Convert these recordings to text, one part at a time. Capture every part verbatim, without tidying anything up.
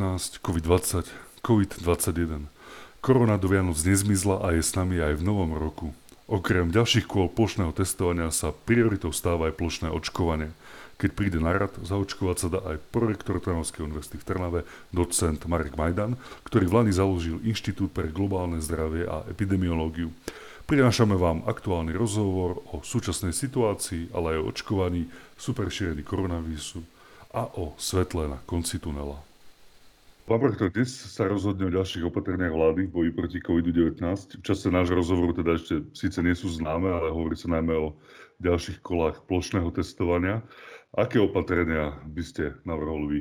COVID devätnásť, COVID dvadsať, COVID dvadsaťjeden. Korona do Vianoc nezmizla a je s nami aj v novom roku. Okrem ďalších kôl plošného testovania sa prioritou stáva aj plošné očkovanie. Keď príde na rad, zaočkovať sa dá aj prorektor Trnavskej univerzity v Trnave, docent Marek Majdan, ktorý v Lani založil Inštitút pre globálne zdravie a epidemiológiu. Prinášame vám aktuálny rozhovor o súčasnej situácii, ale aj o očkovaní, superšírení koronavírusu a o svetle na konci tunela. Pán profesor, dnes sa rozhodne o ďalších opatreniach vlády v boji proti COVID devätnásť. V čase nášho rozhovoru teda ešte síce nie sú známe, ale hovorí sa najmä o ďalších kolách plošného testovania. Aké opatrenia by ste navrhol vy?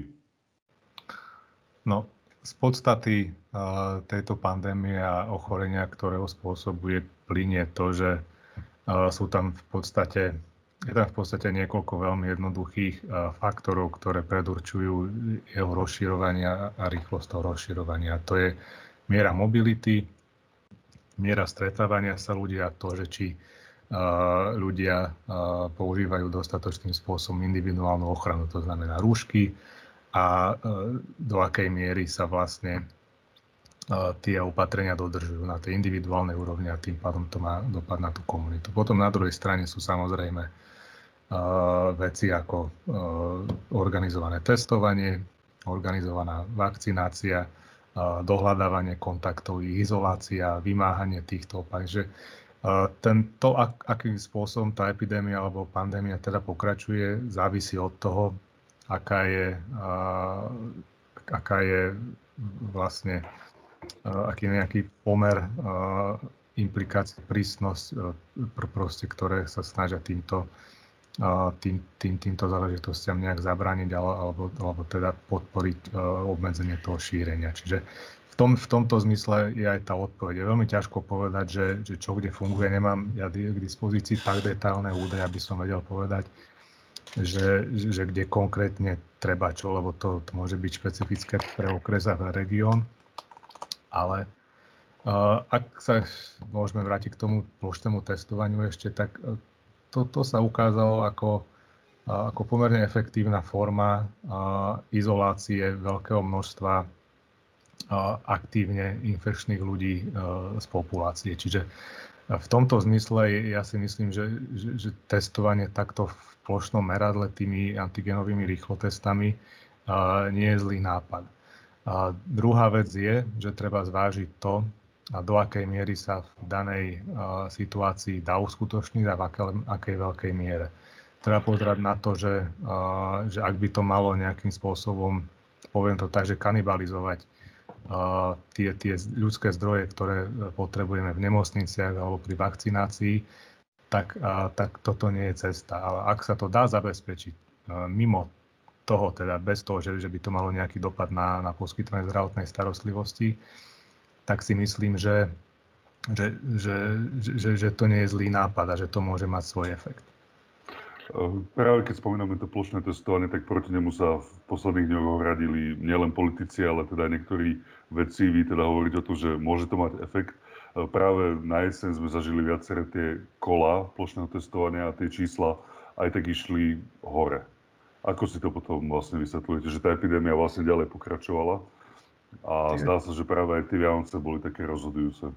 No, z podstaty uh, tejto pandémie a ochorenia, ktorého spôsobuje, plynie to, že uh, sú tam v podstate, je tam v podstate niekoľko veľmi jednoduchých uh, faktorov, ktoré predurčujú jeho rozširovania a rýchlosť toho rozširovania. To je miera mobility, miera stretávania sa ľudí a to, že či uh, ľudia uh, používajú dostatočným spôsobom individuálnu ochranu, to znamená rúšky, a do akej miery sa vlastne tie opatrenia dodržujú na tej individuálnej úrovni a tým pádom to má dopad na tú komunitu. Potom na druhej strane sú samozrejme veci ako organizované testovanie, organizovaná vakcinácia, dohľadávanie kontaktov, izolácia, vymáhanie týchto opatrení. To, akým spôsobom tá epidémia alebo pandémia teda pokračuje, závisí od toho, aká je, aká je vlastne aký nejaký pomer implikácií, prísnosť, proste, ktoré sa snažia týmto, tým, tým, týmto záležitostiam nejak zabrániť alebo, alebo teda podporiť obmedzenie toho šírenia. Čiže v, tom, v tomto zmysle je aj tá odpoveď. Je veľmi ťažko povedať, že, že čo kde funguje. Nemám ja k dispozícii tak detailné údaje, aby som vedel povedať, Že, že kde konkrétne treba čo, lebo to, to môže byť špecifické pre okres a región. Ale uh, ak sa môžeme vrátiť k tomu plošnému testovaniu ešte, tak toto to sa ukázalo ako, uh, ako pomerne efektívna forma uh, izolácie veľkého množstva uh, aktívne infekčných ľudí uh, z populácie. Čiže v tomto zmysle ja si myslím, že, že, že testovanie takto v plošnom meradle tými antigenovými rýchlotestami uh, nie je zlý nápad. A druhá vec je, že treba zvážiť to, a do akej miery sa v danej uh, situácii dá uskutočniť a v aké, akej veľkej miere. Treba pozerať na to, že, uh, že ak by to malo nejakým spôsobom, poviem to tak, že kanibalizovať Uh, tie, tie ľudské zdroje, ktoré potrebujeme v nemocniciach alebo pri vakcinácii, tak, uh, tak toto nie je cesta. Ale ak sa to dá zabezpečiť uh, mimo toho, teda bez toho, že, že by to malo nejaký dopad na, na poskytovanie zdravotnej starostlivosti, tak si myslím, že, že, že, že, že to nie je zlý nápad a že to môže mať svoj efekt. Práve keď spomíname to plošné testovanie, tak proti nemu sa v posledných dňoch ohradili nielen politici, ale teda aj niektorí vedci. Vy teda hovoríte o tom, že môže to mať efekt. Práve na jeseň sme zažili viaceré tie kola plošného testovania a tie čísla aj tak išli hore. Ako si to potom vlastne vysvetľujete, že tá epidémia vlastne ďalej pokračovala a zdá sa, že práve aj tie Vianoce boli také rozhodujúce.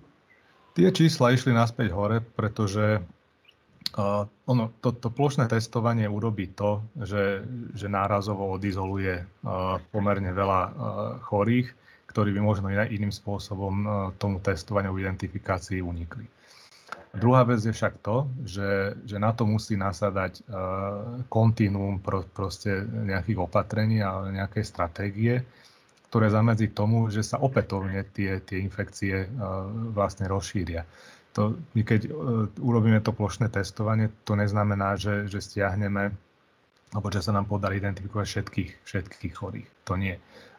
Tie čísla išli naspäť hore, pretože Uh, ono, to, to plošné testovanie urobí to, že, že nárazovo odizoluje uh, pomerne veľa uh, chorých, ktorí by možno iným spôsobom uh, tomu testovaniu identifikácii unikli. Druhá vec je však to, že, že na to musí nasadať uh, kontinuum pro, proste nejakých opatrení a nejakej stratégie, ktoré zamedzí tomu, že sa opätovne tie, tie infekcie uh, vlastne rozšíria. To, my keď urobíme to plošné testovanie, to neznamená, že, že stiahneme, alebo že sa nám podarí identifikovať všetkých, všetkých chorých. To nie.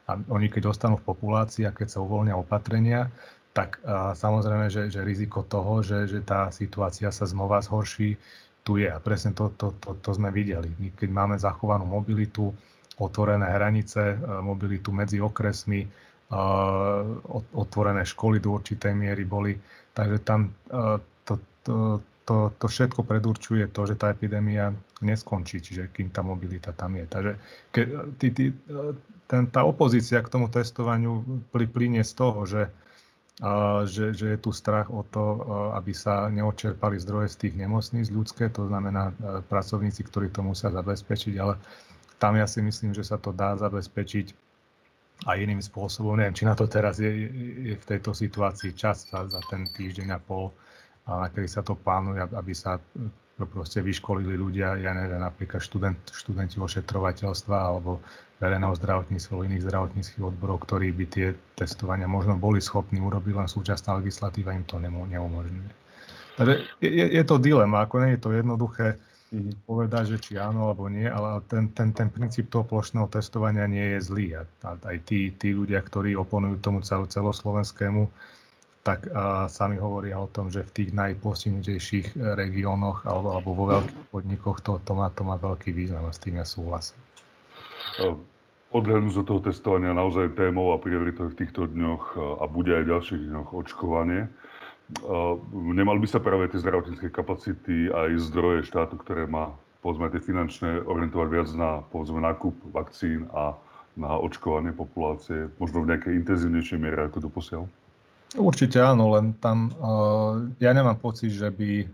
A oni keď ostanú v populácii a keď sa uvoľnia opatrenia, tak a, samozrejme, že, že riziko toho, že, že tá situácia sa znova zhorší, tu je. A presne to, to, to, to sme videli. My keď máme zachovanú mobilitu, otvorené hranice, mobilitu medzi okresmi, otvorené školy do určitej miery boli. Takže tam to, to, to, to všetko predurčuje to, že tá epidémia neskončí, čiže kým tá mobilita tam je. Takže ke, ty, ty, ten, tá opozícia k tomu testovaniu plynie z toho, že, a, že, že je tu strach o to, aby sa neodčerpali zdroje z tých nemocníc ľudské, to znamená pracovníci, ktorí to musia zabezpečiť, ale tam ja si myslím, že sa to dá zabezpečiť a iným spôsobom. Neviem, či na to teraz je, je v tejto situácii čas za, za ten týždeň a pol, a kedy sa to plánuje, aby sa proste vyškolili ľudia, ja neviem, napríklad študent, študenti ošetrovateľstva alebo verejného zdravotníctva alebo iných zdravotníckych odborov, ktorí by tie testovania možno boli schopní urobiť, len súčasná legislatíva im to neumožňuje. Takže je, je to dilema, ako nie je to jednoduché povedať, že či áno alebo nie, ale ten, ten, ten princíp toho plošného testovania nie je zlý. A aj tí, tí ľudia, ktorí oponujú tomu cel, celoslovenskému, tak a, sami hovoria o tom, že v tých najpostihnutejších regiónoch alebo, alebo vo veľkých podnikoch to, to, má, to má veľký význam a s tým ja súhlasím. Odhľadnúť do toho testovania naozaj témou a prioritou v týchto dňoch a bude aj v ďalších dňoch očkovanie. Nemali by sa práve tie zdravotnícke kapacity a aj zdroje štátu, ktoré má, povedzme, tie finančné, orientovať viac na, povedzme, nákup vakcín a na očkovanie populácie, možno v nejakej intenzívnejšej miere ako doposiaľ? Určite áno, len tam uh, ja nemám pocit, že by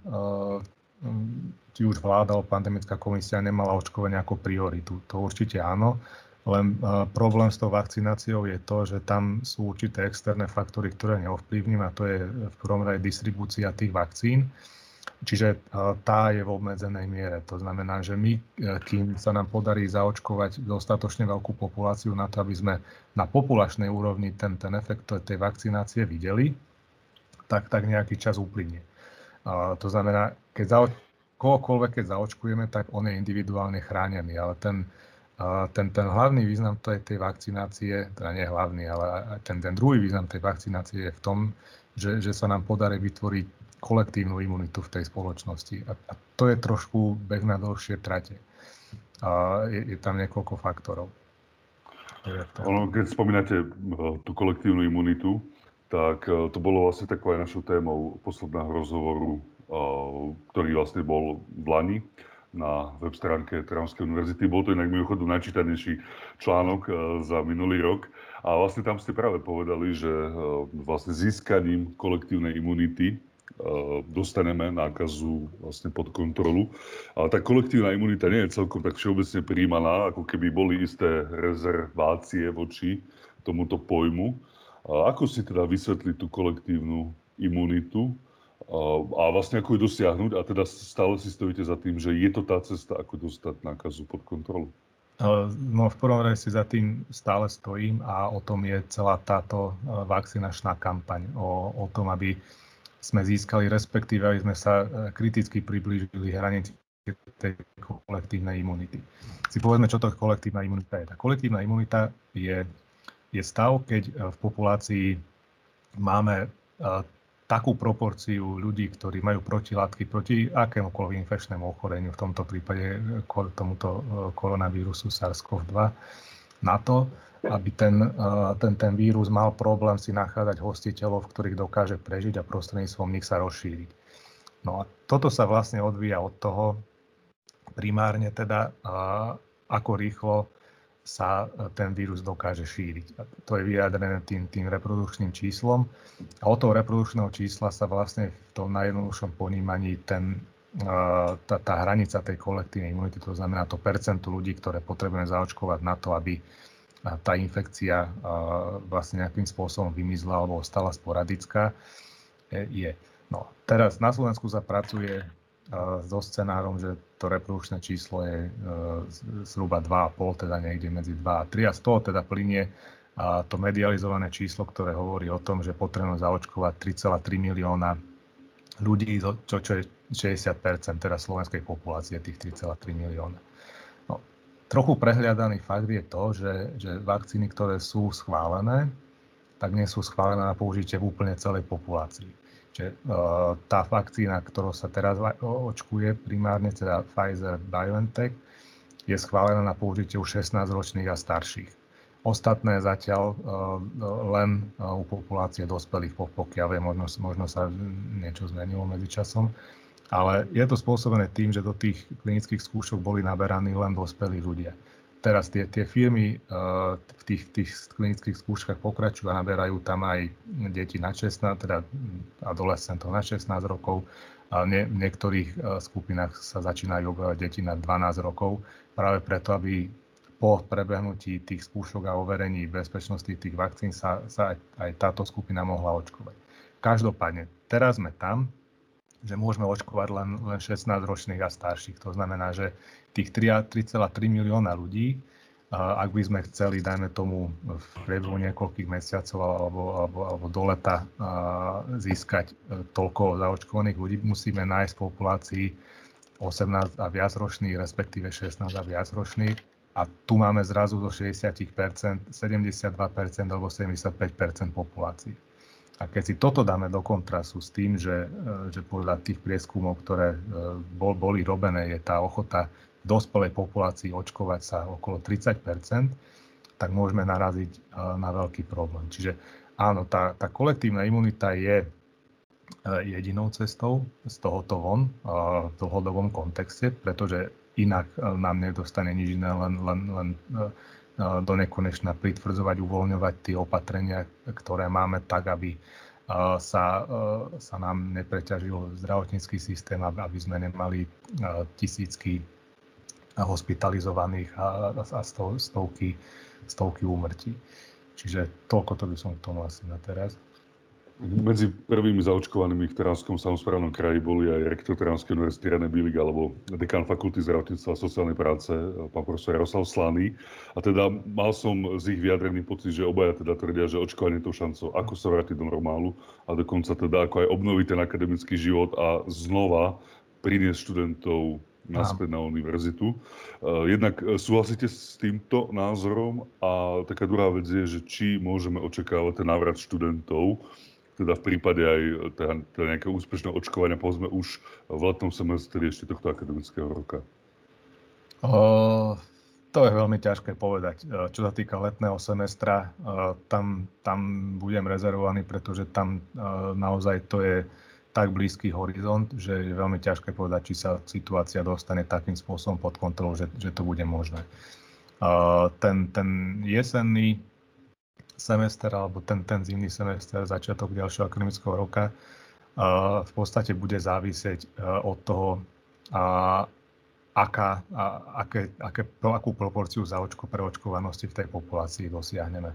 či uh, už vláda alebo pandemická komisia nemala očkovanie ako prioritu. To určite áno. Len uh, problém s tou vakcináciou je to, že tam sú určité externé faktory, ktoré neovplyvním, a to je v prvom rade distribúcia tých vakcín. Čiže uh, tá je v obmedzenej miere. To znamená, že my, kým sa nám podarí zaočkovať dostatočne veľkú populáciu na to, aby sme na populačnej úrovni ten, ten efekt tej vakcinácie videli, tak, tak nejaký čas uplynie. Uh, to znamená, keď zaoč- kohokoľvek keď zaočkujeme, tak on je individuálne chránený, ale ten Ten, ten hlavný význam tej, tej vakcinácie, teda nie hlavný, ale ten, ten druhý význam tej vakcinácie je v tom, že, že sa nám podarí vytvoriť kolektívnu imunitu v tej spoločnosti. A, a to je trošku beh na dlhšie trate. A je, je tam niekoľko faktorov. Ono, keď spomínate tú kolektívnu imunitu, tak to bolo vlastne takou aj našou témou posledného rozhovoru, ktorý vlastne bol v Lani na web stránke Trnavskej univerzity. Bol to inak mimochodom najčítanejší článok za minulý rok. A vlastne tam ste práve povedali, že vlastne získaním kolektívnej imunity dostaneme nákazu vlastne pod kontrolu. A tá kolektívna imunita nie je celkom tak všeobecne prijímaná, ako keby boli isté rezervácie voči tomuto pojmu. A ako si teda vysvetliť tú kolektívnu imunitu a vlastne ako ju dosiahnuť, a teda stále si stojíte za tým, že je to tá cesta, ako dostať nákazu pod kontrolu? No, v prvom rade si za tým stále stojím a o tom je celá táto vakcinačná kampaň. O, o tom, aby sme získali, respektíve aby sme sa kriticky priblížili hranici tej kolektívnej imunity. Si povedzme, čo to kolektívna imunita je. Tá kolektívna imunita je, je stav, keď v populácii máme takú proporciu ľudí, ktorí majú protilátky proti akémukoľvek infekčnému ochoreniu, v tomto prípade tomuto koronavírusu SARS-CoV-dva, na to, aby ten, ten, ten vírus mal problém si nachádzať hostiteľov, ktorých dokáže prežiť a prostredníctvom nich sa rozšíriť. No a toto sa vlastne odvíja od toho primárne teda, ako rýchlo sa ten vírus dokáže šíriť. To je vyjadrené tým, tým reprodukčným číslom. A od toho reprodukčného čísla sa vlastne v tom najjednoduchšom ponímaní ten, tá, tá hranica tej kolektívnej imunity, to znamená to percento ľudí, ktoré potrebujeme zaočkovať na to, aby tá infekcia vlastne nejakým spôsobom vymizla alebo ostala sporadická, je. No, teraz na Slovensku sa pracuje so scenárom, že to reprodukčné číslo je zhruba dva a pol, teda niekde medzi dva a tri, a z toho teda plynie to medializované číslo, ktoré hovorí o tom, že potrebujeme zaočkovať tri celé tri milióna ľudí, čo, čo je šesťdesiat percent teda slovenskej populácie, tých tri celé tri milióna. No, trochu prehliadaný fakt je to, že, že vakcíny, ktoré sú schválené, tak nie sú schválené na použitie v úplne celej populácii. Čiže tá vakcína, ktorou sa teraz očkuje primárne, teda Pfizer-BioNTech, je schválená na použitie u šestnásťročných a starších. Ostatné zatiaľ len u populácie dospelých, pokiaľ viem, možno, možno sa niečo zmenilo medzičasom. Ale je to spôsobené tým, že do tých klinických skúšok boli naberaní len dospelí ľudia. teraz tie, tie firmy uh, v tých, tých klinických skúškach pokračujú a naberajú tam aj deti na šestnásť, teda adolescentov na šestnásť rokov. A ne, v niektorých uh, skupinách sa začínajú objavovať deti na dvanásť rokov, práve preto, aby po prebehnutí tých skúšok a overení bezpečnosti tých vakcín sa, sa aj, aj táto skupina mohla očkovať. Každopádne, teraz sme tam, že môžeme očkovať len, len šestnásťročných a starších. To znamená, že tých tri celé tri milióna ľudí, ak by sme chceli, dajme tomu v priebehu niekoľkých mesiacov alebo, alebo, alebo do leta získať toľko zaočkovaných ľudí, musíme nájsť v populácii osemnásť a viac ročných, respektíve šestnásť a viac ročných. A tu máme zrazu do šesťdesiat percent, sedemdesiatdva percent alebo sedemdesiatpäť percent populácií. A keď si toto dáme do kontrastu s tým, že, že podľa tých prieskumov, ktoré bol, boli robené, je tá ochota dospelej populácii očkovať sa okolo tridsať percent, tak môžeme naraziť na veľký problém. Čiže áno, tá, tá kolektívna imunita je jedinou cestou z tohoto von v dlhodobom kontexte, pretože inak nám nedostane nič iné, len, len, len do nekonečna pritvrdzovať, uvoľňovať tie opatrenia, ktoré máme tak, aby sa, sa nám nepreťažil zdravotnícky systém, aby sme nemali tisícky hospitalizovaných a, a stovky, stovky úmrtí. Čiže toľko to by som k tomu asi na teraz. Medzi prvými zaočkovanými v Trnavskom samosprávnom kraji boli aj rektor Trnavskej univerzity René Bílík alebo dekan fakulty zdravotníctva a sociálnej práce pán profesor Jaroslav Slány. A teda mal som z ich vyjadrený pocit, že obaja teda tvrdia, že očkovanie je tou šancou, ako sa vrátiť do normálu a dokonca teda ako aj obnoviť ten akademický život a znova priniesť študentov naspäť na univerzitu. Jednak súhlasíte s týmto názorom a taká druhá vec je, že či môžeme očakávať ten návrat študentov, teda v prípade aj teda, teda nejakého úspešného očkovania, povedzme už v letnom semestri ešte tohto akademického roka? O, to je veľmi ťažké povedať. Čo sa týka letného semestra, tam, tam budem rezervovaný, pretože tam naozaj to je tak blízky horizont, že je veľmi ťažké povedať, či sa situácia dostane takým spôsobom pod kontrolu, že, že to bude možné. Ten, ten jesenný semester alebo ten, ten zimný semester, začiatok ďalšieho akademického roka uh, v podstate bude závisieť uh, od toho, uh, aká, uh, aké, aké, akú proporciu zaočko preočkovanosti v tej populácii dosiahneme.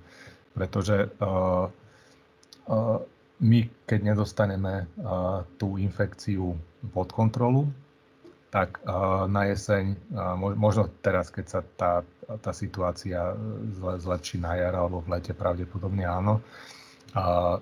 Pretože uh, uh, my, keď nedostaneme uh, tú infekciu pod kontrolu, tak uh, na jeseň, uh, možno teraz, keď sa tá, tá situácia zlepší na jar alebo v lete, pravdepodobne áno, uh,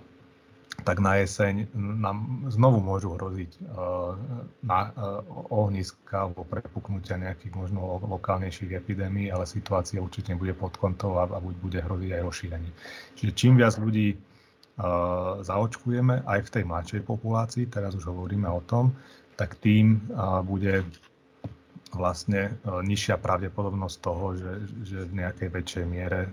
tak na jeseň nám znovu môžu hroziť uh, na, uh, ohniska alebo prepuknutia nejakých možno lokálnejších epidémií, ale situácia určite bude pod kontrolou a bude hroziť aj rozšírenie. Čiže čím viac ľudí uh, zaočkujeme, aj v tej mladšej populácii, teraz už hovoríme o tom, tak tým bude vlastne nižšia pravdepodobnosť toho, že, že v nejakej väčšej miere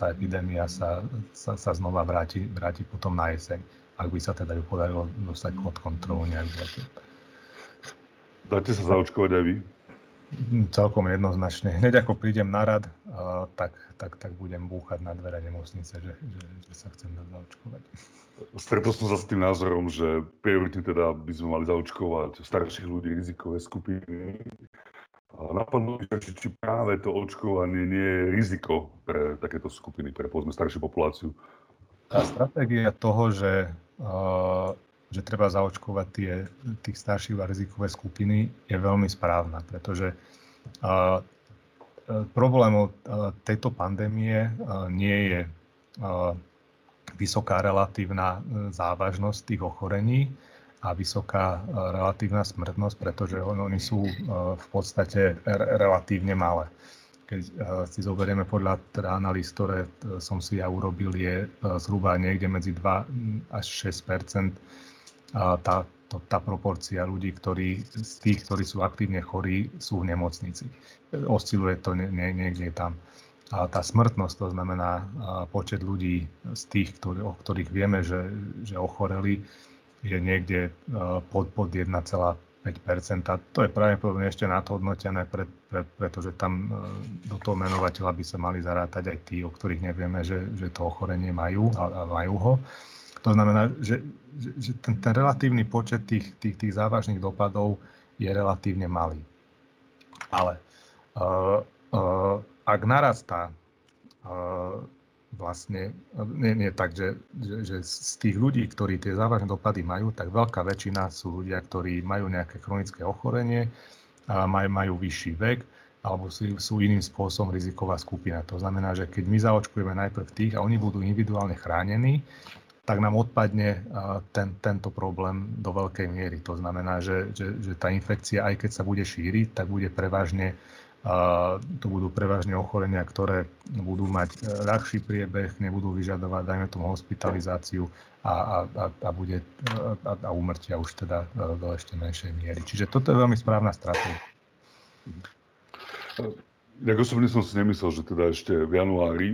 tá epidémia sa, sa, sa znova vráti, vráti potom na jeseň, ak by sa teda ju podarilo dostať pod kontrolu nejak zatiaľ. Dáte sa zaočkovať aj vy? Celkom jednoznačne. Hneď ako prídem na rad, tak, tak, tak budem búchať na dvere nemocnice, že, že, že sa chcem zaočkovať. Stretol som sa s tým názorom, že prioritne teda by sme mali zaočkovať starších ľudí, rizikové skupiny. Napadlo mi, či práve to očkovanie nie je riziko pre takéto skupiny, pre povedzme staršiu populáciu. Tá stratégia toho, že uh... že treba zaočkovať tie, tých starších a rizikové skupiny, je veľmi správna, pretože uh, problémom uh, tejto pandémie uh, nie je uh, vysoká relatívna závažnosť tých ochorení a vysoká uh, relatívna smrtnosť, pretože oni sú uh, v podstate re- relatívne malé. Keď uh, si zoberieme podľa teda analýz, ktoré uh, som si ja urobil, je uh, zhruba niekde medzi dva až šesť percent Tá, to, tá proporcia ľudí, ktorí z tých, ktorí sú aktívne chorí, sú v nemocnici. Osciluje to nie, nie, niekde tam. A tá smrtnosť, to znamená počet ľudí z tých, ktorý, o ktorých vieme, že, že ochoreli, je niekde pod, pod jeden celá päť päť percent. A to je pravdepodobne ešte nadhodnotené, pre, pre, pretože tam do toho menovateľa by sa mali zarátať aj tí, o ktorých nevieme, že, že to ochorenie majú a, a majú ho. To znamená, že, že ten, ten relatívny počet tých, tých, tých závažných dopadov je relatívne malý. Ale uh, uh, ak narastá uh, vlastne, nie, nie tak, že, že, že z tých ľudí, ktorí tie závažné dopady majú, tak veľká väčšina sú ľudia, ktorí majú nejaké chronické ochorenie, maj, majú vyšší vek, alebo sú, sú iným spôsobom riziková skupina. To znamená, že keď my zaočkujeme najprv tých a oni budú individuálne chránení, tak nám odpadne ten, tento problém do veľkej miery. To znamená, že, že, že tá infekcia, aj keď sa bude šíriť, tak bude prevažne Uh, to budú prevažne ochorenia, ktoré budú mať ľahší priebeh, nebudú vyžadovať, dajme tomu, hospitalizáciu a, a, a, bude, a, a úmrtia už teda do ešte menšej miery. Čiže toto je veľmi správna stratégia. Ja osobne som si nemyslel, že teda ešte v januári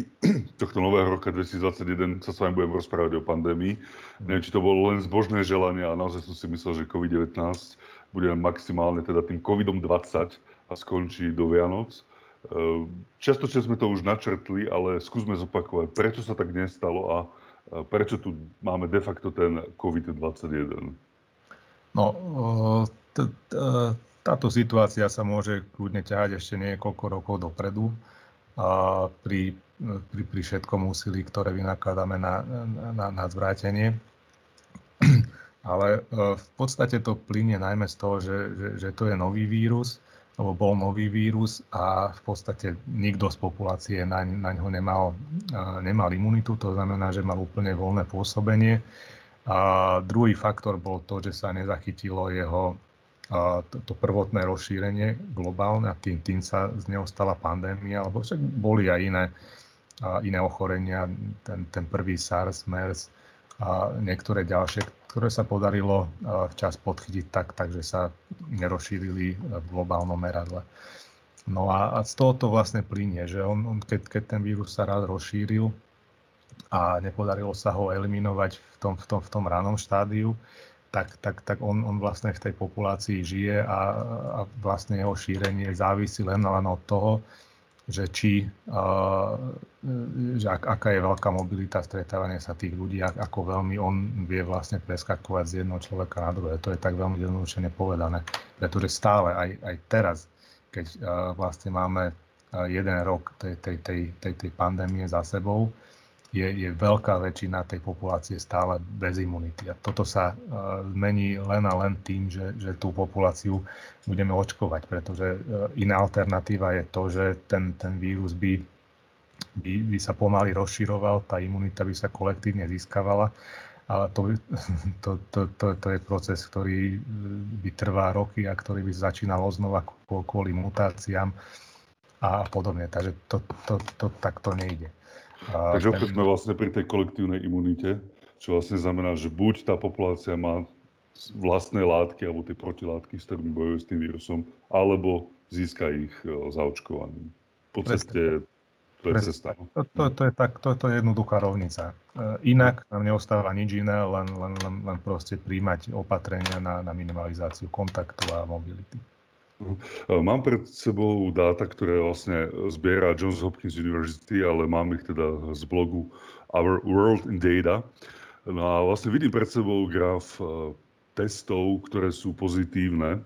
tohto nového roka dvetisícdvadsaťjeden sa s vami budem rozprávať o pandémii. Neviem, či to bolo len zbožné želanie, a naozaj som si myslel, že COVID devätnásť budeme maximálne teda tým COVID dvadsať a skončí do Vianoc. Častočne sme to už načrtli, ale skúsme zopakovať, prečo sa tak nestalo a prečo tu máme de facto ten COVID dvadsaťjeden. No, táto situácia sa môže kľudne ťahať ešte niekoľko rokov dopredu a pri, pri, pri všetkom úsilí, ktoré vynakladáme na, na, na zvrátenie. Ale v podstate to plynie najmä z toho, že, že, že to je nový vírus, lebo bol nový vírus a v podstate nikto z populácie na, na ňo nemal, nemal imunitu, to znamená, že mal úplne voľné pôsobenie. A druhý faktor bol to, že sa nezachytilo jeho to, to prvotné rozšírenie globálne a tým, tým sa z neho stala pandémia, alebo však boli aj iné, iné ochorenia, ten, ten prvý SARS, MERS a niektoré ďalšie, ktoré sa podarilo včas podchytiť tak, takže sa nerozšírili v globálnom meradle. No a, a z toho to vlastne plynie, že on, on, keď, keď ten vírus sa rád rozšíril a nepodarilo sa ho eliminovať v tom, v tom, v tom ranom štádiu, tak, tak, tak on, on vlastne v tej populácii žije a, a vlastne jeho šírenie závisí len, len od toho, že či, uh, že ak, aká je veľká mobilita stretávania sa tých ľudí, ako veľmi on vie vlastne preskakovať z jedného človeka na druhé. To je tak veľmi jednoduchšie povedané, pretože stále aj, aj teraz, keď uh, vlastne máme jeden rok tej, tej, tej, tej, tej pandémie za sebou, je, je veľká väčšina tej populácie stále bez imunity. A toto sa uh, zmení len a len tým, že, že tú populáciu budeme očkovať, pretože uh, iná alternatíva je to, že ten, ten vírus by, by, by sa pomaly rozširoval, tá imunita by sa kolektívne získavala, ale to, to, to, to, to je proces, ktorý by trvá roky a ktorý by začínal znova kvôli mutáciám a podobne. Takže to, to, to, takto nejde. A Takže opäť sme vlastne pri tej kolektívnej imunite, čo vlastne znamená, že buď tá populácia má vlastné látky alebo tie protilátky, s ktorými bojujú s tým vírusom, alebo získa ich zaočkovaním. V podstate to je cesta. To, to, to, je tak, to, to je jednoduchá rovnica. Inak nám neostáva nič iné, len, len, len, len proste príjmať opatrenia na, na minimalizáciu kontaktu a mobility. Mám pred sebou dáta, ktoré vlastne zbiera Johns Hopkins University, ale mám ich teda z blogu Our World in Data. No a vlastne vidím pred sebou graf testov, ktoré sú pozitívne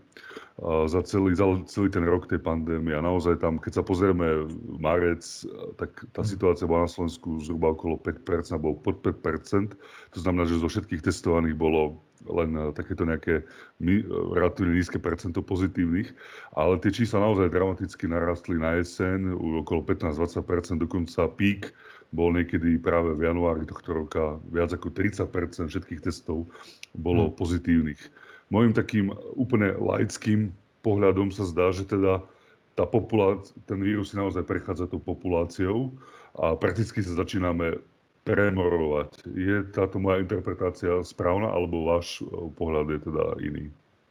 za celý, za celý ten rok tej pandémie. A naozaj tam, keď sa pozrieme marec, tak tá situácia bola na Slovensku zhruba okolo päť percent, alebo pod päť percent. To znamená, že zo všetkých testovaných bolo len takéto nejaké relatívne nízke percento pozitívnych, ale tie čísla naozaj dramaticky narastli na jeseň, okolo pätnásť až dvadsať percent, dokonca pík bol niekedy práve v januári tohto roka, viac ako tridsať percent všetkých testov bolo hmm. pozitívnych. Mojím takým úplne laickým pohľadom sa zdá, že teda tá populácia, ten vírus si naozaj prechádza tou populáciou a prakticky sa začíname premorovať. Je táto moja interpretácia správna, alebo váš pohľad je teda iný?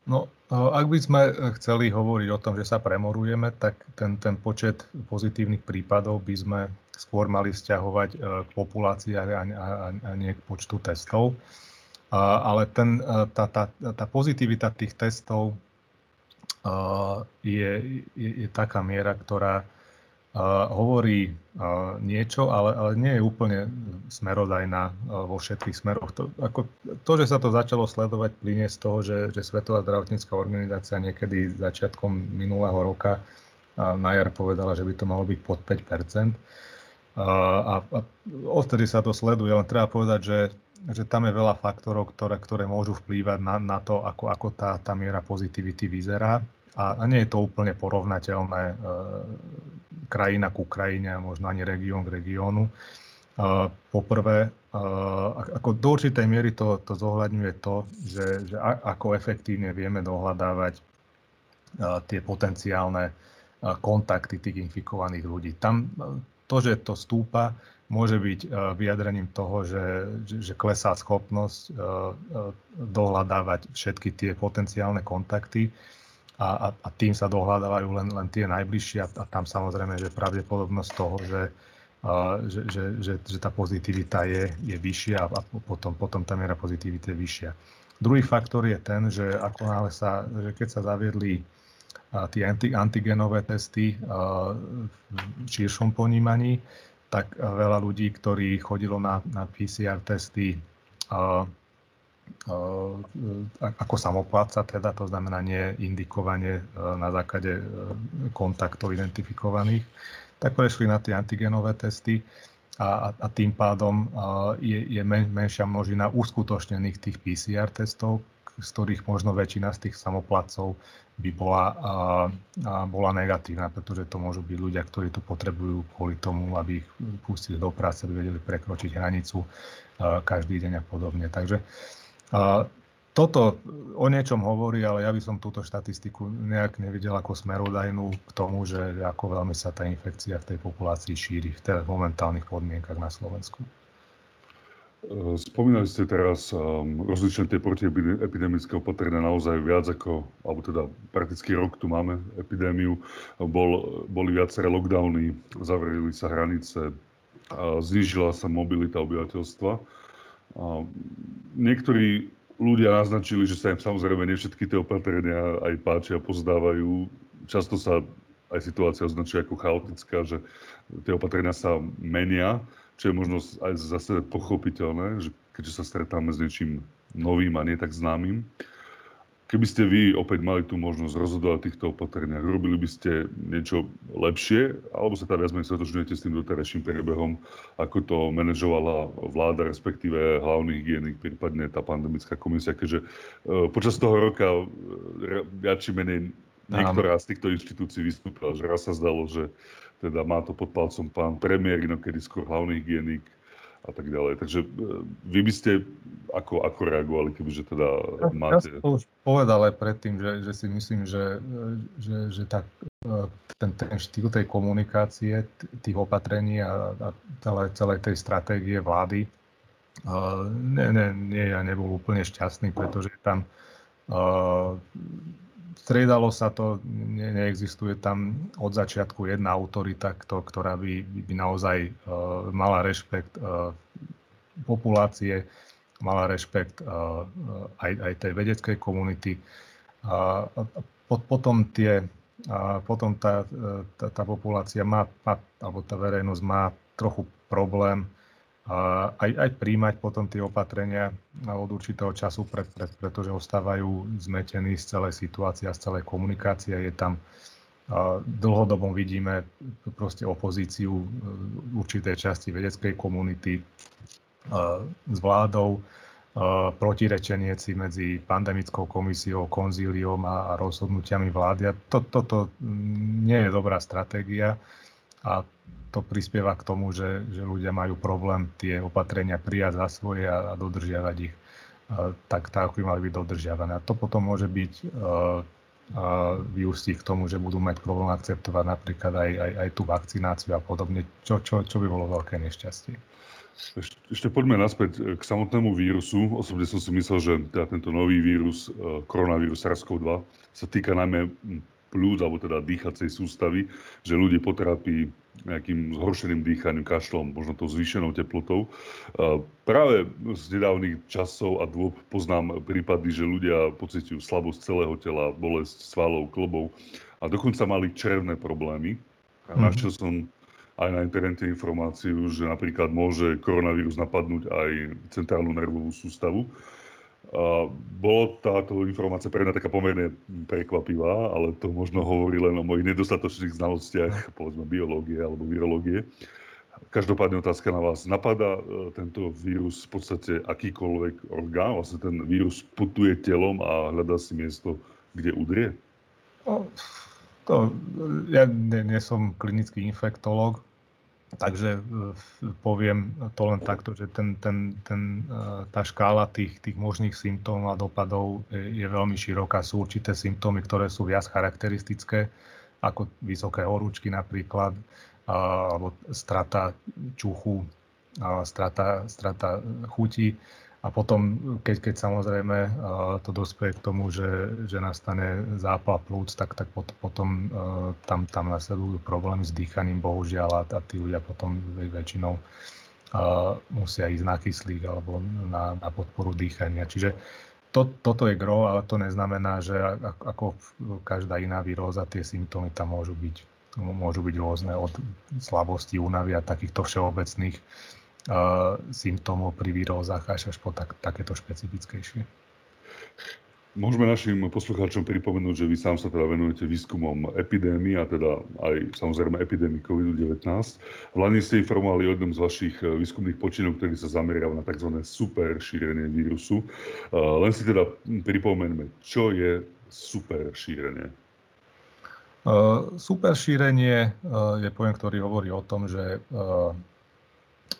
No, ak by sme chceli hovoriť o tom, že sa premorujeme, tak ten, ten počet pozitívnych prípadov by sme skôr mali vzťahovať k populácii a, a, a nie k počtu testov. Ale ten, tá, tá, tá pozitivita tých testov je, je, je taká miera, ktorá hovorí niečo, ale, ale nie je úplne smerodajná vo všetkých smeroch. To, ako, to že sa to začalo sledovať, plinie z toho, že, že Svetová zdravotnícka organizácia niekedy začiatkom minulého roka na jar povedala, že by to malo byť pod päť percent. A, a odtedy sa to sleduje, len treba povedať, že, že tam je veľa faktorov, ktoré, ktoré môžu vplývať na, na to, ako, ako tá, tá miera pozitivity vyzerá. A, a nie je to úplne porovnateľné e, krajina ku krajine, možno ani región k regiónu. E, poprvé, e, ako do určitej miery to, to zohľadňuje to, že, že a, ako efektívne vieme dohľadávať e, tie potenciálne e, kontakty tých infikovaných ľudí. Tam, e, To, že to stúpa, môže byť vyjadrením toho, že, že klesá schopnosť dohľadávať všetky tie potenciálne kontakty a, a, a tým sa dohľadávajú len, len tie najbližšie a, a tam samozrejme, že pravdepodobnosť toho, že, že, že, že, že tá pozitivita je, je vyššia a potom, potom tá miera pozitivity je vyššia. Druhý faktor je ten, že akonáhle sa, že keď sa zaviedli a tie antigenové testy v širšom ponímaní, tak veľa ľudí, ktorí chodilo na, na pé cé er testy a, a, ako samoplátca, teda to znamená nie indikovanie na základe kontaktov identifikovaných, tak prešli na tie antigenové testy a, a tým pádom je, je men, menšia množina uskutočnených tých pé cé er testov, z ktorých možno väčšina z tých samoplátcov by bola, a, a bola negatívna, pretože to môžu byť ľudia, ktorí to potrebujú kvôli tomu, aby ich pustili do práce, aby vedeli prekročiť hranicu a, každý deň a podobne. Takže a, toto o niečom hovorí, ale ja by som túto štatistiku nejak nevidel ako smerodajnú k tomu, že ako veľmi sa tá infekcia v tej populácii šíri v tých momentálnych podmienkach na Slovensku. Spomínali ste teraz um, rozličné tie protiepidemické opatrenia naozaj viac ako, alebo teda prakticky rok tu máme epidémiu, bol, boli viaceré lockdowny, zavreli sa hranice, znížila sa mobilita obyvateľstva. A niektorí ľudia naznačili, že sa im samozrejme nie všetky tie opatrenia aj páčia, pozdávajú. Často sa aj situácia označuje ako chaotická, že tie opatrenia sa menia. Čo je možno aj zase pochopiteľné, že keďže sa stretáme s niečím novým a nie tak známym. Keby ste vy opäť mali tú možnosť rozhodovať o týchto opatreniach, robili by ste niečo lepšie, alebo sa tá viac menej stotožňujete s tým doterajším priebehom, ako to manažovala vláda, respektíve hlavný hygienik, prípadne tá pandemická komisia, keďže počas toho roka viac či menej niektorá z týchto inštitúcií vystúpila, že raz sa zdalo, že teda má to pod palcom pán premiér, inokedy skôr hlavný hygienik a tak ďalej. Takže vy by ste ako, ako reagovali, kebyže teda máte... Ja som to už povedal aj predtým, že, že si myslím, že, že, že tá, ten, ten štýl tej komunikácie, tých opatrení a, a celej, celej tej stratégie vlády ne, ne, nie, ja nebol úplne šťastný, pretože tam uh, striedalo sa to, ne, neexistuje tam od začiatku jedna autorita, ktorá by, by naozaj uh, mala rešpekt uh, populácie, mala rešpekt uh, aj, aj tej vedeckej komunity. Uh, potom, tie, uh, potom tá, tá, tá populácia má, má, alebo tá verejnosť má trochu problém Uh, aj, aj príjmať potom tie opatrenia od určitého času, pred, pred, pretože ostávajú zmetení z celej situácie a z celej komunikácie. Je tam uh, dlhodobo vidíme proste opozíciu uh, určitej časti vedeckej komunity uh, s vládou, uh, protirečenieci medzi pandemickou komisiou, konzíliom a, a rozhodnutiami vlády. A to, toto nie je dobrá stratégia. A to prispieva k tomu, že, že ľudia majú problém tie opatrenia prijať za svoje a, a dodržiavať ich uh, tak, tak ako mali byť dodržiavané. A to potom môže byť uh, uh, vyústiť k tomu, že budú mať problém akceptovať napríklad aj, aj, aj tú vakcináciu a podobne, čo, čo, čo by bolo veľké nešťastie. Ešte, ešte poďme naspäť k samotnému vírusu. Osobne som si myslel, že teda tento nový vírus, uh, koronavírus SARS-CoV dva, sa týka najmä pľúc, alebo teda dýchacej sústavy, že ľudí potrápi nejakým zhoršeným dýchaním, kašlom, možno tou zvýšenou teplotou. Práve z nedávnych časov a dôb poznám prípady, že ľudia pociťujú slabosť celého tela, bolesť svalov, klbov a dokonca mali črevné problémy. Mm-hmm. Našiel som aj na internete informáciu, že napríklad môže koronavírus napadnúť aj centrálnu nervovú sústavu. A bolo táto informácia pre mňa taká pomerne prekvapivá, ale to možno hovorí len o mojich nedostatočných znalostiach, povedzme biológie alebo virológie. Každopádne otázka na vás. Napadá tento vírus v podstate akýkoľvek orgán? Vlastne ten vírus putuje telom a hľadá si miesto, kde udrie? No, to, ja nie som klinický infektológ, takže poviem to len takto, že ten, ten, ten, tá škála tých, tých možných symptómov a dopadov je veľmi široká. Sú určité symptómy, ktoré sú viac charakteristické, ako vysoké horúčky napríklad, alebo strata čuchu, strata, strata chuti. A potom, keď, keď samozrejme to dospeje k tomu, že, že nastane zápal plúc, tak, tak potom tam, tam nasledujú problémy s dýchaním, bohužiaľ, a, a tí ľudia potom väčšinou musia ísť na kyslík alebo na, na podporu dýchania. Čiže to, toto je gro, ale to neznamená, že ako každá iná víróza, tie symptómy tam môžu byť, môžu byť rôzne od slabosti, únavy a takýchto všeobecných symptómov pri vírózach až až po tak, takéto špecifickejšie. Môžeme našim poslucháčom pripomenúť, že vy sám sa teda venujete výskumom epidémii a teda aj samozrejme epidémii COVID devätnásť. Vlani ste informovali o jednom z vašich výskumných počinov, ktorý sa zameriava na tzv. Super šírenie vírusu. Len si teda pripomenme, čo je super šírenie. Uh, super šírenie uh, je pojem, ktorý hovorí o tom, že uh,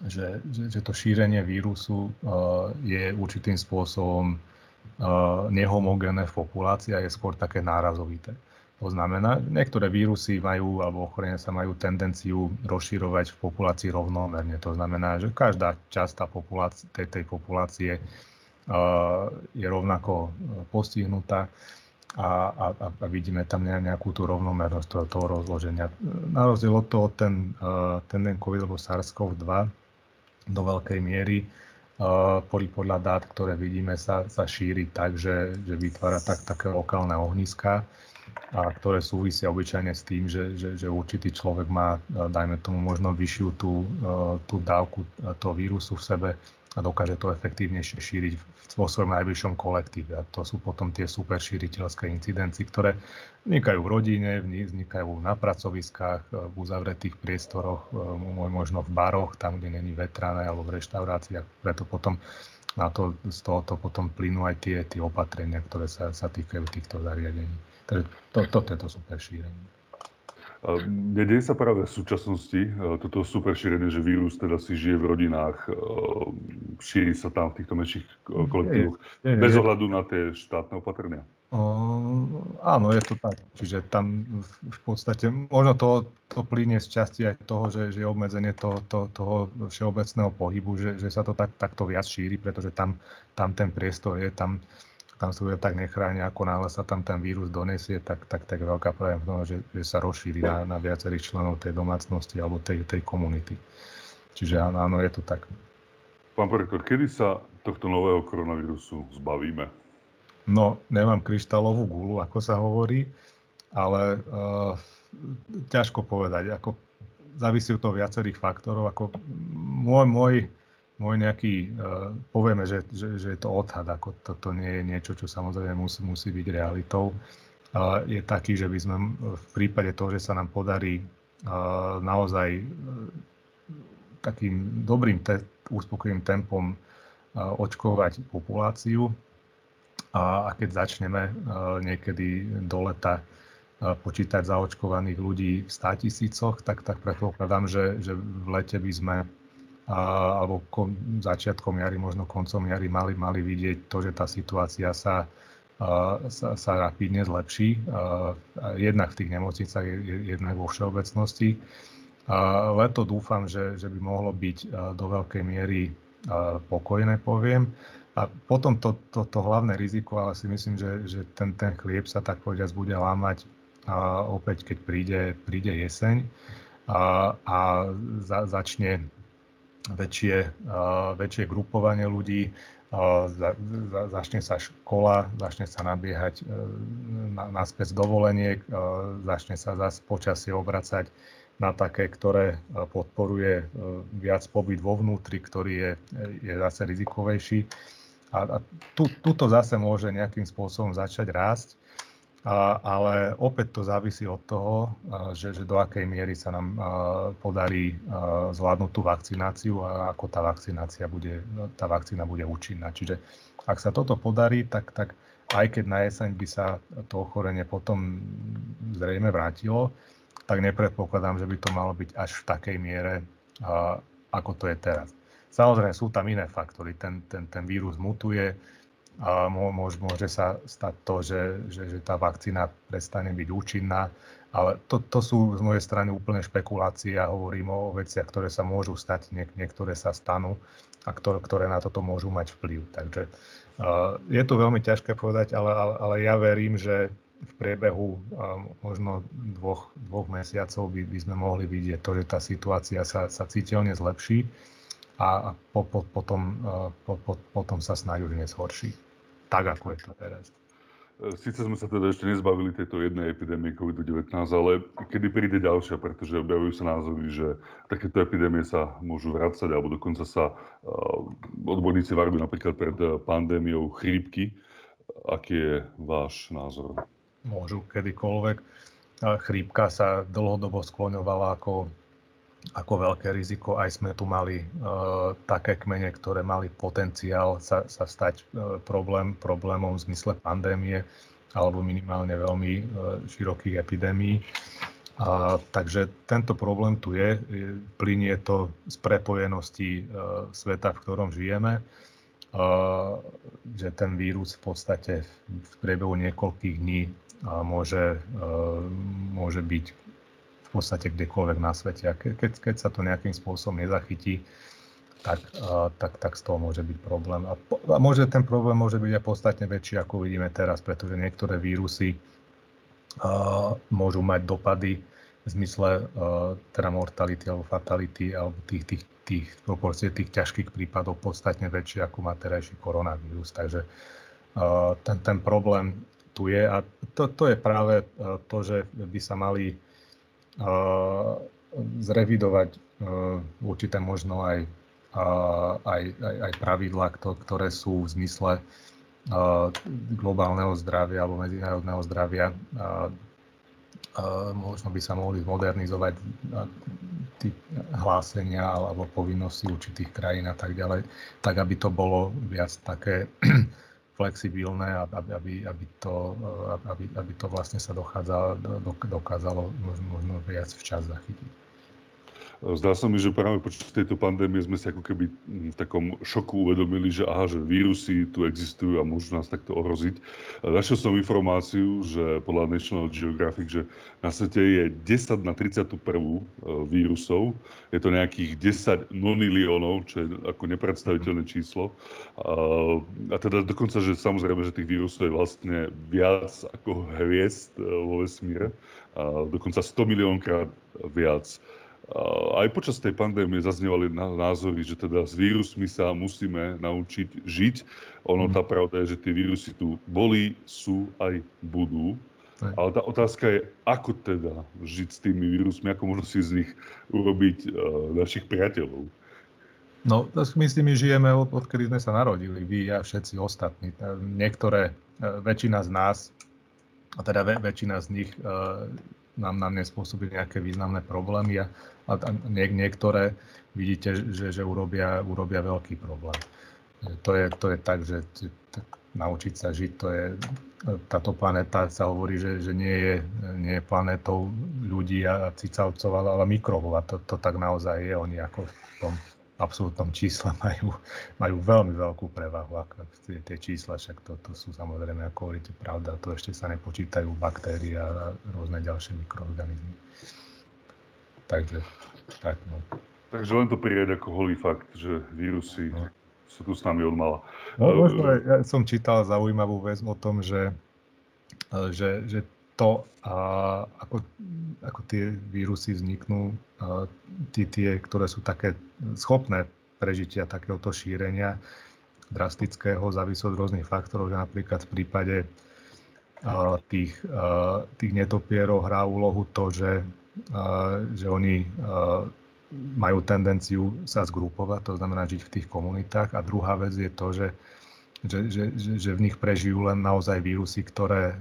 Že, že, že to šírenie vírusu uh, je určitým spôsobom uh, nehomogénne v populácii a je skôr také nárazovité. To znamená, že niektoré vírusy majú, alebo ochorenia sa majú tendenciu rozširovať v populácii rovnomerne. To znamená, že každá časť tej, tej populácie uh, je rovnako postihnutá. A, a, a vidíme tam nejakú tú rovnomernosť toho, toho rozloženia. Na rozdiel od toho, ten, ten COVID alebo SARS-CoV dva do veľkej miery podľa dát, ktoré vidíme, sa, sa šíri tak, že, že vytvára tak, také lokálne ohniská, ktoré súvisia obyčajne s tým, že, že, že určitý človek má, dajme tomu, možno vyššiu tú, tú dávku toho vírusu v sebe, a dokáže to efektívnejšie šíriť vo svojom najbližšom kolektíve. A to sú potom tie superšíriteľské incidencie, ktoré vznikajú v rodine, vznikajú na pracoviskách, v uzavretých priestoroch, možno v baroch, tam, kde není vetrané, alebo v reštauráciách. Preto potom na to, z tohoto potom plynú aj tie, tie opatrenia, ktoré sa, sa týkajú týchto zariadení. Takže to, toto je to superšírenie. Nedieje sa práve v súčasnosti toto super šírenie, že vírus teda si žije v rodinách, šíri sa tam v týchto menších kolektívoch, bez ohľadu na tie štátne opatrenia? Uh, áno, je to tak. Čiže tam v podstate možno to, to plynie z časti aj toho, že, že je obmedzenie to, to, toho všeobecného pohybu, že, že sa to tak, takto viac šíri, pretože tam, tam ten priestor je, tam tam sa ľudia tak nechránia, ako náhle sa tam ten vírus donesie, tak, tak, tak veľká pravdepodobnosť, že, že sa rozšíri na, na viacerých členov tej domácnosti alebo tej, tej komunity. Čiže áno, áno, je to tak. Pán prorektor, kedy sa tohto nového koronavírusu zbavíme? No, nemám kryštálovú gulu, ako sa hovorí, ale uh, ťažko povedať. Ako, závisí od toho viacerých faktorov. Ako môj, môj Môj nejaký, uh, povieme, že, že, že je to odhad, ako to, to nie je niečo, čo samozrejme musí, musí byť realitou, uh, je taký, že by sme v prípade toho, že sa nám podarí uh, naozaj uh, takým dobrým, te- úspokojivým tempom uh, očkovať populáciu a, a keď začneme uh, niekedy do leta počítať zaočkovaných ľudí v sto tisícoch, tak, tak predpokladám, že, že v lete by sme alebo začiatkom jary, možno koncom jary mali, mali vidieť to, že tá situácia sa, sa, sa rapidne zlepší. Jednak v tých nemocnicách, jednak vo všeobecnosti. Leto dúfam, že, že by mohlo byť do veľkej miery pokojné, poviem. A potom to, to, to hlavné riziko, ale si myslím, že, že ten, ten chlieb sa tak povediac bude lámať opäť, keď príde, príde jeseň. a, a za, začne väčšie, uh, väčšie grupovanie ľudí, uh, za, za, začne sa škola, začne sa nabiehať uh, na, naspäť z dovoleniek, uh, začne sa zase počasie obracať na také, ktoré podporuje viac pobyt vo vnútri, ktorý je, je zase rizikovejší. A, a tu, tuto zase môže nejakým spôsobom začať rásť, a, ale opäť to závisí od toho, že, že do akej miery sa nám a, podarí a, zvládnuť tú vakcináciu a ako tá vakcinácia bude, tá vakcína bude účinná. Čiže ak sa toto podarí, tak, tak aj keď na jeseň by sa to ochorenie potom zrejme vrátilo, tak nepredpokladám, že by to malo byť až v takej miere, a, ako to je teraz. Samozrejme, sú tam iné faktory. Ten, ten, ten vírus mutuje a môže, môže sa stať to, že, že, že tá vakcína prestane byť účinná. Ale to, to sú z mojej strany úplne špekulácie. Ja hovorím o veciach, ktoré sa môžu stať, niek- niektoré sa stanú a ktoré, ktoré na toto môžu mať vplyv. Takže a, je to veľmi ťažké povedať, ale, ale, ale ja verím, že v priebehu možno dvoch, dvoch mesiacov by, by sme mohli vidieť to, že tá situácia sa, sa citeľne zlepší a po, po, potom, po, po, potom sa snáď už nezhorší. Tak, ako je to teraz. Sice sme sa teda ešte nezbavili tejto jednej epidémie COVID devätnásť, ale kedy príde ďalšia, pretože objavujú sa názory, že takéto epidémie sa môžu vracať, alebo dokonca sa odborníci varujú napríklad pred pandémiou chrípky. Aký je váš názor? Môžu kedykoľvek. Chrípka sa dlhodobo skloňovala ako, ako veľké riziko. Aj sme tu mali uh, také kmene, ktoré mali potenciál sa, sa stať uh, problém, problémom v zmysle pandémie alebo minimálne veľmi uh, širokých epidémií. Uh, takže tento problém tu je. Plynie to z prepojenosti uh, sveta, v ktorom žijeme. Uh, že ten vírus v podstate v priebehu niekoľkých dní uh, môže, uh, môže byť v podstate kdekoľvek na svete. A keď, keď sa to nejakým spôsobom nezachytí, tak, uh, tak, tak z toho môže byť problém. A, po, a môže, ten problém môže byť aj podstatne väčší, ako vidíme teraz, pretože niektoré vírusy uh, môžu mať dopady v zmysle uh, teda mortality alebo fatality alebo tých tých tých proporcie tých ťažkých prípadov podstatne väčšie ako má terajší koronavírus. Takže uh, ten, ten problém tu je a to, to je práve uh, to, že by sa mali uh, zrevidovať uh, určité možno aj, uh, aj, aj, aj pravidlá, ktoré sú v zmysle uh, globálneho zdravia alebo medzinárodného zdravia. Uh, uh, možno by sa mohli modernizovať uh, hlásenia alebo povinnosti určitých krajín a tak ďalej, tak aby to bolo viac také flexibilné, aby, aby, to, aby, aby to vlastne sa dochádzalo, dokázalo možno viac včas zachytiť. Zdá sa mi, že práve počas tejto pandémie sme si ako keby v takom šoku uvedomili, že aha, že vírusy tu existujú a môžu nás takto ohroziť. Našiel som informáciu, že podľa National Geographic, že na svete je desať na tridsaťjeden vírusov. Je to nejakých desať noniliónov, čo je ako nepredstaviteľné číslo. A teda dokonca, že samozrejme, že tých vírusov je vlastne viac ako hviezd vo vesmíre. A dokonca sto miliónkrát viac. Aj počas tej pandémie zaznievali názory, že teda s vírusmi sa musíme naučiť žiť. Ono, tá pravda je, že tie vírusy tu boli, sú aj budú. Aj. Ale tá otázka je, ako teda žiť s tými vírusmi, ako možno si z nich urobiť uh, našich priateľov. No, myslím, my žijeme, odkedy sme sa narodili, vy, ja, všetci ostatní. Niektoré, väčšina z nás, a teda väčšina z nich, uh, nám, nám nespôsobí nejaké významné problémy a, a niek- niektoré vidíte, že, že urobia, urobia veľký problém. To je, to je tak, že t- t- naučiť sa žiť, to je, táto planéta sa hovorí, že, že nie je, nie je planétou ľudí a cicavcov, ale mikrobov a to, to tak naozaj je. Oni ako v tom absolútnom čísle majú, majú veľmi veľkú prevahu. Tie čísla, však to, to sú samozrejme, ako hovoríte, pravda, to ešte sa nepočítajú baktérie a rôzne ďalšie mikroorganizmy. Takže, tak no. Takže len to prijať ako holý fakt, že vírusy no. sú tu s nami odmala. No, možno, ja som čítal zaujímavú vec o tom, že, že, že to, a ako, ako tie vírusy vzniknú, tie, ktoré sú také schopné prežitia takéhoto šírenia drastického, závisí od rôznych faktorov, že napríklad v prípade tých, tých netopierov hrá úlohu to, že, že oni majú tendenciu sa zgrupovať, to znamená žiť v tých komunitách. A druhá vec je to, že, že, že, že v nich prežijú len naozaj vírusy, ktoré,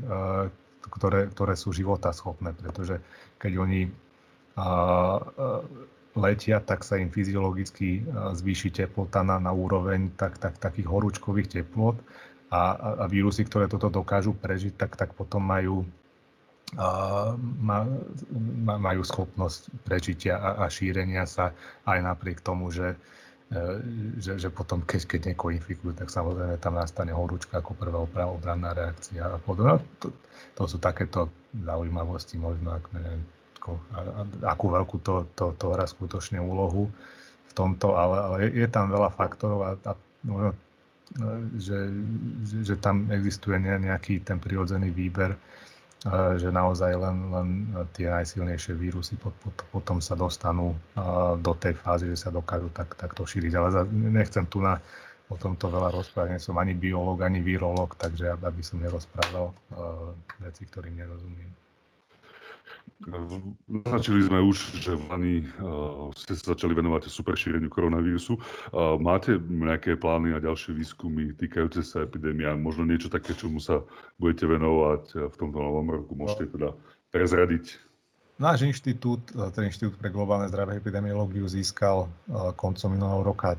ktoré, ktoré sú životaschopné, pretože keď oni letia, tak sa im fyziologicky zvýši teplota na, na úroveň tak, tak, takých horúčkových teplot. A, a, a vírusy, ktoré toto dokážu prežiť, tak, tak potom majú, a, ma, majú schopnosť prežitia a, a šírenia sa aj napriek tomu, že, že, že potom, keď, keď niekoho infikujú, tak samozrejme tam nastane horúčka ako prvá obranná reakcia a podobne. To, to sú takéto zaujímavosti, možno, ak neviem, akú veľkú to, to, to hrá skutočne úlohu v tomto, ale, ale je, je tam veľa faktorov a, a možno, Že, že, že tam existuje nejaký ten prirodzený výber, že naozaj len, len tie najsilnejšie vírusy potom sa dostanú do tej fázy, že sa dokážu tak, takto šíriť. Ale nechcem tu na, o tomto veľa rozprávať, nie som ani biológ, ani virológ, takže aby som nerozprával veci, ktorým nerozumiem. Naznačili sme už, že v Lani uh, ste sa začali venovať superšíreniu koronavírusu. Uh, máte nejaké plány a ďalšie výskumy týkajúce sa epidémia? Možno niečo také, čomu sa budete venovať v tomto novom roku? Môžete teda prezradiť? Náš inštitút, ten Inštitút pre globálne zdravie a epidemiológiu, získal uh, koncom minulého roka uh,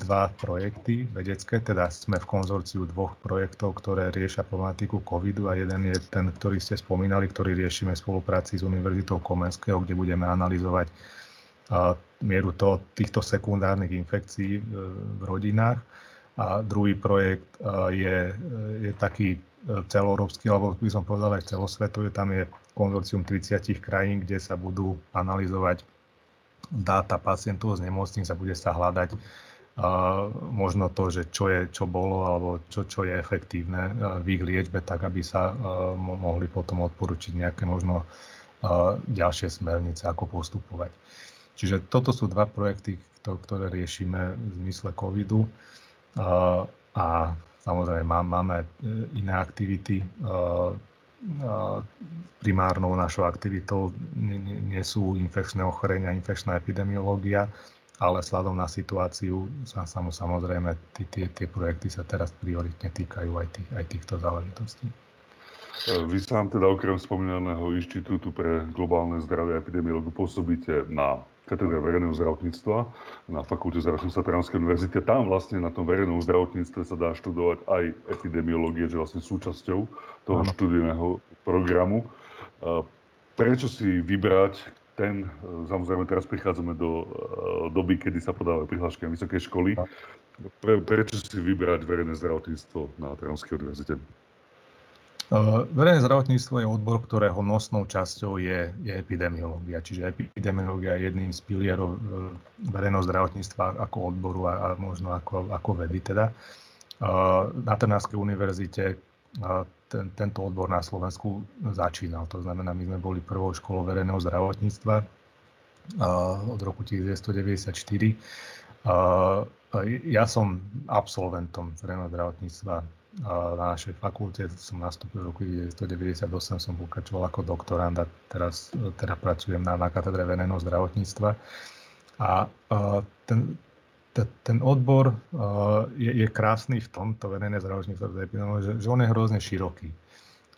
dva projekty vedecké. Teda sme v konzorciu dvoch projektov, ktoré riešia problematiku covidu, a jeden je ten, ktorý ste spomínali, ktorý riešime v spolupráci s Univerzitou Komenského, kde budeme analyzovať uh, mieru to, týchto sekundárnych infekcií uh, v rodinách. A druhý projekt uh, je, je taký celoeurópsky, alebo by som povedal aj celosvetový, tam je konzorcium tridsať krajín, kde sa budú analyzovať dáta pacientov z nemocníc a bude sa hľadať uh, možno to, že čo je, čo bolo, alebo čo, čo je efektívne v ich liečbe, tak aby sa uh, mohli potom odporučiť nejaké možno uh, ďalšie smernice, ako postupovať. Čiže toto sú dva projekty, ktoré riešime v zmysle covidu. Uh, a Samozrejme, máme iné aktivity. Primárnou našou aktivitou nie sú infekčné ochorenia, infekčná epidemiológia, ale vzhľadom na situáciu, samozrejme, tie, tie projekty sa teraz prioritne týkajú aj, tých, aj týchto záležitostí. Vy sám teda okrem spomínaného Inštitútu pre globálne zdravie a epidemiológiu pôsobíte na katedre verejného zdravotníctva na Fakulte zdravotníctva Trnavskej univerzity. Tam vlastne na tom verejnom zdravotníctve sa dá študovať aj epidemiológie, že vlastne súčasťou toho Áno. študijného programu. Prečo si vybrať ten, samozrejme teraz prichádzame do doby, kedy sa podávajú prihlášky na vysoké školy. Pre, prečo si vybrať verejné zdravotníctvo na Trnavskej univerzite? Verejné zdravotníctvo je odbor, ktorého nosnou časťou je, je epidemiológia. Čiže epidemiológia je jedným z pilierov verejného zdravotníctva ako odboru a, a možno ako, ako vedy. Teda. Na Trnavskej univerzite ten, tento odbor na Slovensku začínal. To znamená, my sme boli prvou školou verejného zdravotníctva od roku devätnásťstodeväťdesiatštyri. Ja som absolventom verejného zdravotníctva na našej fakulte, som nastúpil v roku devätnásťstodeväťdesiatosem, som pokračoval ako doktorand a teraz teda pracujem na, na katedre verejného zdravotníctva. A ten, ten, ten odbor je, je krásny v tom, to verejné zdravotníctvo, že, že on je hrozne široký.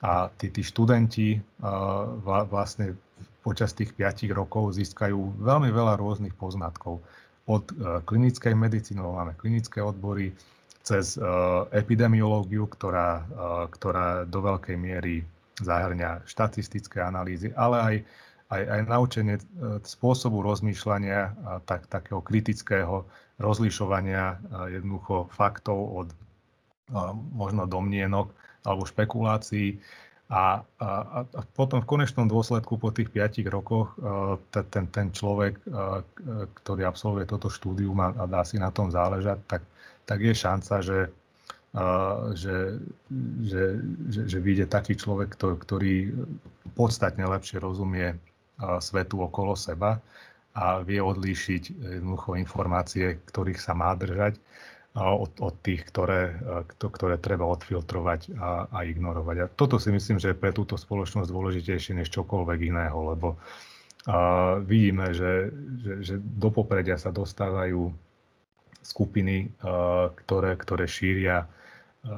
A tí, tí študenti vlastne počas tých piatich rokov získajú veľmi veľa rôznych poznatkov. Od klinickej medicíny, máme klinické odbory, cez uh, epidemiológiu, ktorá, uh, ktorá do veľkej miery zahŕňa štatistické analýzy, ale aj, aj, aj naučenie uh, spôsobu rozmýšľania a tak, takého kritického rozlišovania uh, jednoducho faktov od uh, možno domnienok alebo špekulácií. A, a, a potom v konečnom dôsledku po tých piatich rokoch ten, ten človek, ktorý absolvuje toto štúdium a dá si na tom záležať, tak, tak je šanca, že, a že, že, že, že vyjde taký človek, ktorý podstatne lepšie rozumie svetu okolo seba a vie odlíšiť jednoducho informácie, ktorých sa má držať, od, od tých, ktoré, ktoré treba odfiltrovať a, a ignorovať. A toto si myslím, že je pre túto spoločnosť dôležitejšie než čokoľvek iného, lebo a vidíme, že, že, že do popredia sa dostávajú skupiny, ktoré, ktoré šíria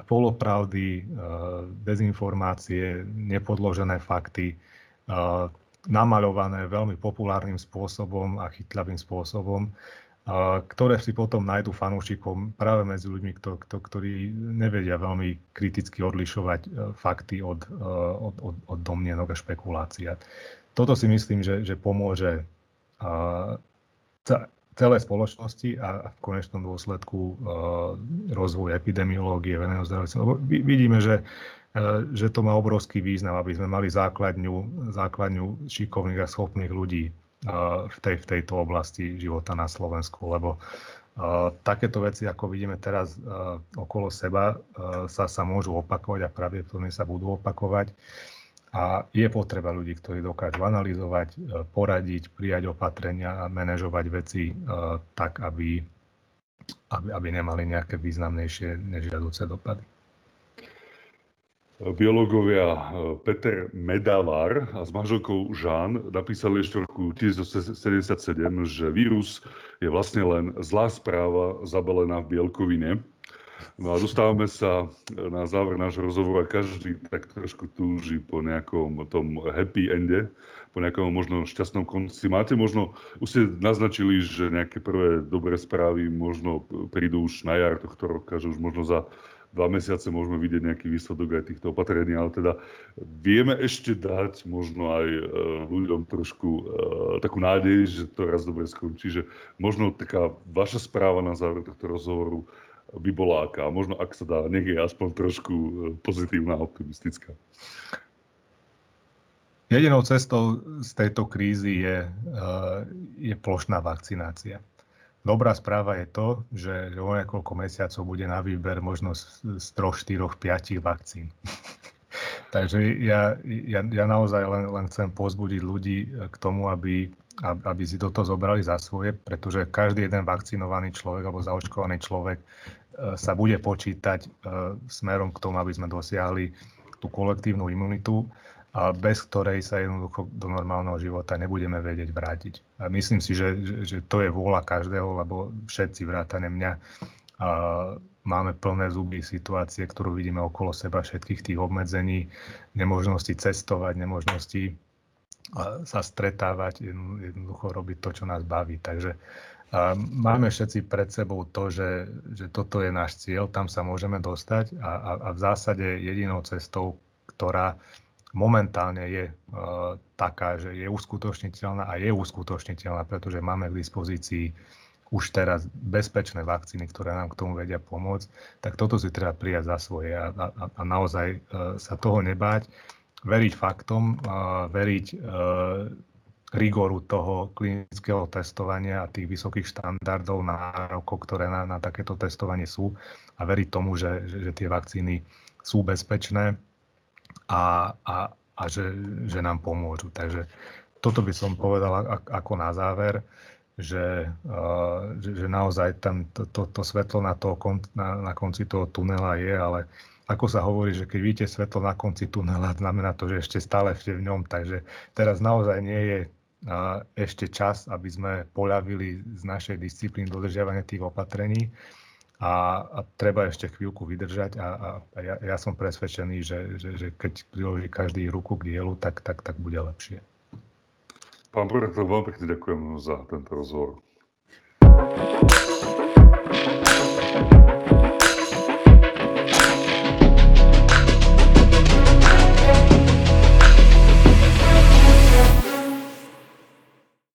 polopravdy, dezinformácie, nepodložené fakty, namaľované veľmi populárnym spôsobom a chytľavým spôsobom, ktoré si potom nájdu fanúšikom práve medzi ľuďmi, ktorí nevedia veľmi kriticky odlišovať fakty od, od, od, od domnienok a špekulácií. Toto si myslím, že, že pomôže celé spoločnosti a v konečnom dôsledku rozvoju epidemiológie verejného zdravia. Vidíme, že, že to má obrovský význam, aby sme mali základňu, základňu šikovných a schopných ľudí v, tej, v tejto oblasti života na Slovensku, lebo uh, takéto veci, ako vidíme teraz uh, okolo seba, uh, sa, sa môžu opakovať a pravdepodobne sa budú opakovať. A je potreba ľudí, ktorí dokážu analyzovať, uh, poradiť, prijať opatrenia a manažovať veci uh, tak, aby, aby, aby nemali nejaké významnejšie nežiaduce dopady. Biológovia Peter Medavár a s manželkou Jean napísali ešte v roku tisíc deväťsto sedemdesiatsedem, že vírus je vlastne len zlá správa zabalená v bielkovine. No a dostávame sa na záver nášho rozhovoru a každý tak trošku túži po nejakom tom happy ende, po nejakom možno šťastnom konci. Máte možno, už ste naznačili, že nejaké prvé dobré správy možno prídu už na jar tohto roka, že už možno za dva mesiace môžeme vidieť nejaký výsledok aj týchto opatrení, ale teda vieme ešte dať možno aj ľuďom trošku e, takú nádej, že to raz dobre skončí, že možno taká vaša správa na záver tohto rozhovoru by bola aká, možno ak sa dá, nech je aspoň trošku pozitívna, optimistická. Jedinou cestou z tejto krízy je, je plošná vakcinácia. Dobrá správa je to, že o niekoľko mesiacov bude na výber možno z tri, štyri, päť vakcín. Takže ja, ja, ja naozaj len, len chcem pozbudiť ľudí k tomu, aby, aby si toto zobrali za svoje, pretože každý jeden vakcinovaný človek alebo zaočkovaný človek sa bude počítať smerom k tomu, aby sme dosiahli tú kolektívnu imunitu, a bez ktorej sa jednoducho do normálneho života nebudeme vedieť vrátiť. A myslím si, že, že to je vôľa každého, lebo všetci vrátane mňa a máme plné zuby situácie, ktorú vidíme okolo seba, všetkých tých obmedzení, nemožnosti cestovať, nemožnosti sa stretávať, jednoducho robiť to, čo nás baví. Takže máme všetci pred sebou to, že, že toto je náš cieľ, tam sa môžeme dostať a, a, a v zásade jedinou cestou, ktorá momentálne je e, taká, že je uskutočniteľná a je uskutočniteľná, pretože máme k dispozícii už teraz bezpečné vakcíny, ktoré nám k tomu vedia pomôcť, tak toto si treba prijať za svoje a, a, a naozaj e, sa toho nebáť, veriť faktom, a veriť e, rigoru toho klinického testovania a tých vysokých štandardov nárokov, ktoré na, na takéto testovanie sú a veriť tomu, že, že, že tie vakcíny sú bezpečné a, a, a že, že nám pomôžu. Takže toto by som povedal ako na záver, že, uh, že, že naozaj tam to, to, to svetlo na, toho, na, na konci toho tunela je, ale ako sa hovorí, že keď vidíte svetlo na konci tunela, znamená to, že ešte stále ste v ňom, takže teraz naozaj nie je uh, ešte čas, aby sme poľavili z našej disciplíny dodržiavania tých opatrení. A, a treba ešte chvíľku vydržať a, a, a ja, ja som presvedčený, že, že, že keď priloží každý ruku k dielu, tak, tak, tak bude lepšie. Pán prorektor, veľmi pekne ďakujem za tento rozhovor.